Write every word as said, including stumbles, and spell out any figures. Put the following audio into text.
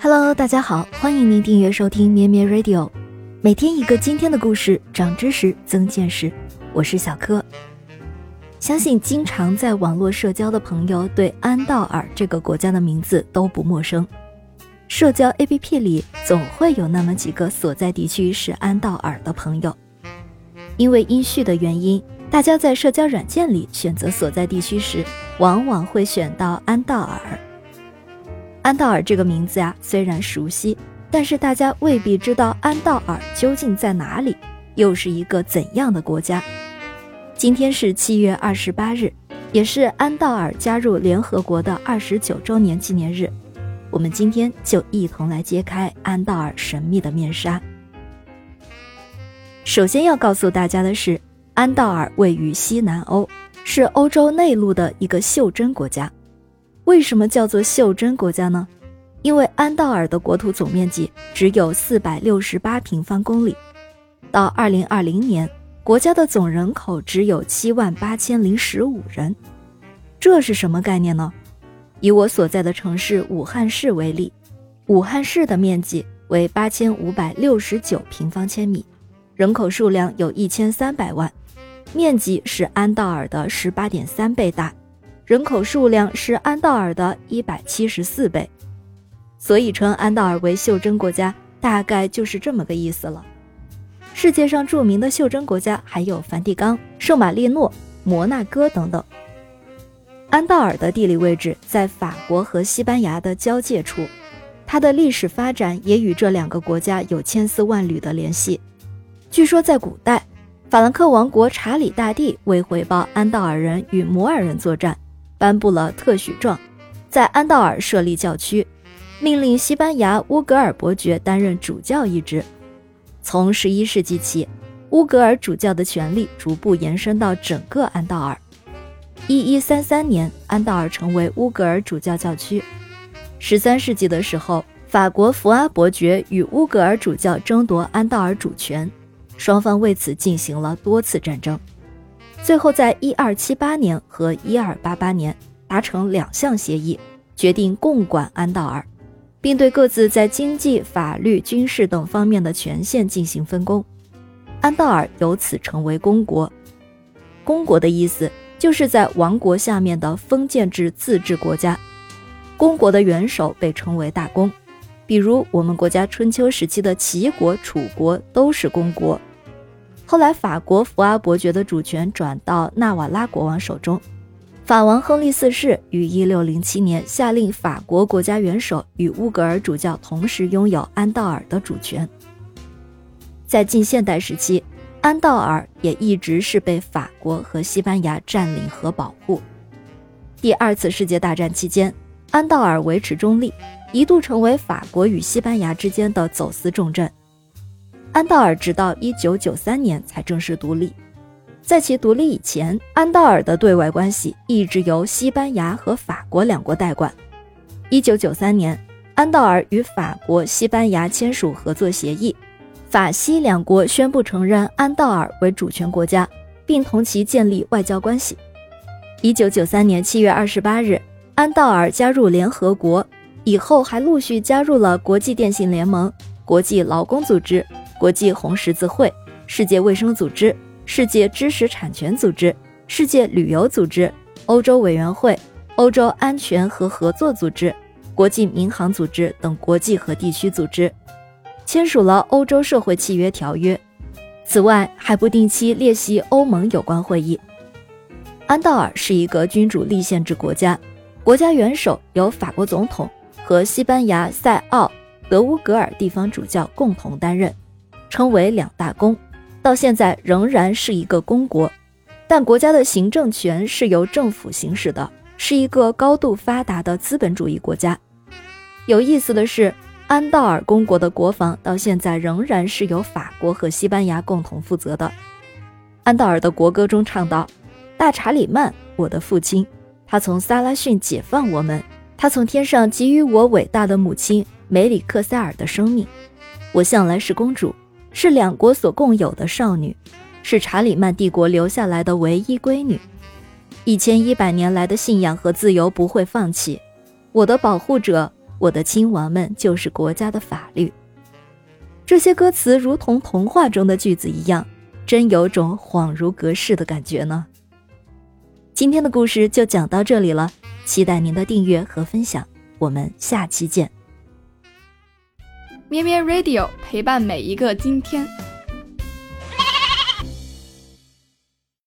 Hello， 大家好，欢迎您订阅收听咩咩 Radio， 每天一个今天的故事，长知识，增见识。我是小柯。相信经常在网络社交的朋友对安道尔这个国家的名字都不陌生。社交 A P P 里总会有那么几个所在地区是安道尔的朋友。因为音序的原因，大家在社交软件里选择所在地区时，往往会选到安道尔。安道尔这个名字啊，虽然熟悉，但是大家未必知道安道尔究竟在哪里，又是一个怎样的国家。今天是七月二十八日，也是安道尔加入联合国的二十九周年纪念日。我们今天就一同来揭开安道尔神秘的面纱。首先要告诉大家的是，安道尔位于西南欧，是欧洲内陆的一个袖珍国家。为什么叫做袖珍国家呢？因为安道尔的国土总面积只有四百六十八平方公里，到二零二零年，国家的总人口只有七万八千零十五人。这是什么概念呢？以我所在的城市武汉市为例，武汉市的面积为八千五百六十九平方千米，人口数量有一千三百万，面积是安道尔的 十八点三倍大，人口数量是安道尔的一百七十四倍，所以称安道尔为袖珍国家，大概就是这么个意思了。世界上著名的袖珍国家还有梵蒂冈、圣马力诺、摩纳哥等等。安道尔的地理位置在法国和西班牙的交界处，它的历史发展也与这两个国家有千丝万缕的联系。据说在古代，法兰克王国查理大帝为回报安道尔人与摩尔人作战，颁布了特许状，在安道尔设立教区，命令西班牙乌格尔伯爵担任主教一职。从十一世纪起，乌格尔主教的权力逐步延伸到整个安道尔。一一三三年，安道尔成为乌格尔主教教区。十三世纪的时候，法国福阿伯爵与乌格尔主教争夺安道尔主权，双方为此进行了多次战争。最后在一二七八年和一二八八年达成两项协议，决定共管安道尔，并对各自在经济、法律、军事等方面的权限进行分工。安道尔由此成为公国。公国的意思就是在王国下面的封建制自治国家。公国的元首被称为大公，比如我们国家春秋时期的齐国、楚国都是公国。后来法国福阿伯爵的主权转到纳瓦拉国王手中，法王亨利四世于一六零七年下令法国国家元首与乌格尔主教同时拥有安道尔的主权。在近现代时期，安道尔也一直是被法国和西班牙占领和保护。第二次世界大战期间，安道尔维持中立，一度成为法国与西班牙之间的走私重镇。安道尔直到一九九三年才正式独立。在其独立以前，安道尔的对外关系一直由西班牙和法国两国代管。一九九三年，安道尔与法国、西班牙签署合作协议，法西两国宣布承认安道尔为主权国家，并同其建立外交关系。一九九三年七月二十八日，安道尔加入联合国，以后还陆续加入了国际电信联盟、国际劳工组织、国际红十字会、世界卫生组织、世界知识产权组织、世界旅游组织、欧洲委员会、欧洲安全和合作组织、国际民航组织等国际和地区组织，签署了欧洲社会契约条约。此外，还不定期列席欧盟有关会议。安道尔是一个君主立宪制国家，国家元首由法国总统和西班牙塞奥、德乌格尔地方主教共同担任，称为两大公，到现在仍然是一个公国，但国家的行政权是由政府行使的，是一个高度发达的资本主义国家。有意思的是，安道尔公国的国防到现在仍然是由法国和西班牙共同负责的。安道尔的国歌中唱道：大查理曼，我的父亲，他从萨拉逊解放我们，他从天上给予我伟大的母亲梅里克塞尔的生命，我向来是公主，是两国所共有的少女，是查理曼帝国留下来的唯一闺女。一千一百年来的信仰和自由不会放弃，我的保护者，我的亲王们就是国家的法律。这些歌词如同童话中的句子一样，真有种恍如隔世的感觉呢。今天的故事就讲到这里了，期待您的订阅和分享，我们下期见。咩咩 Radio 陪伴每一个今天。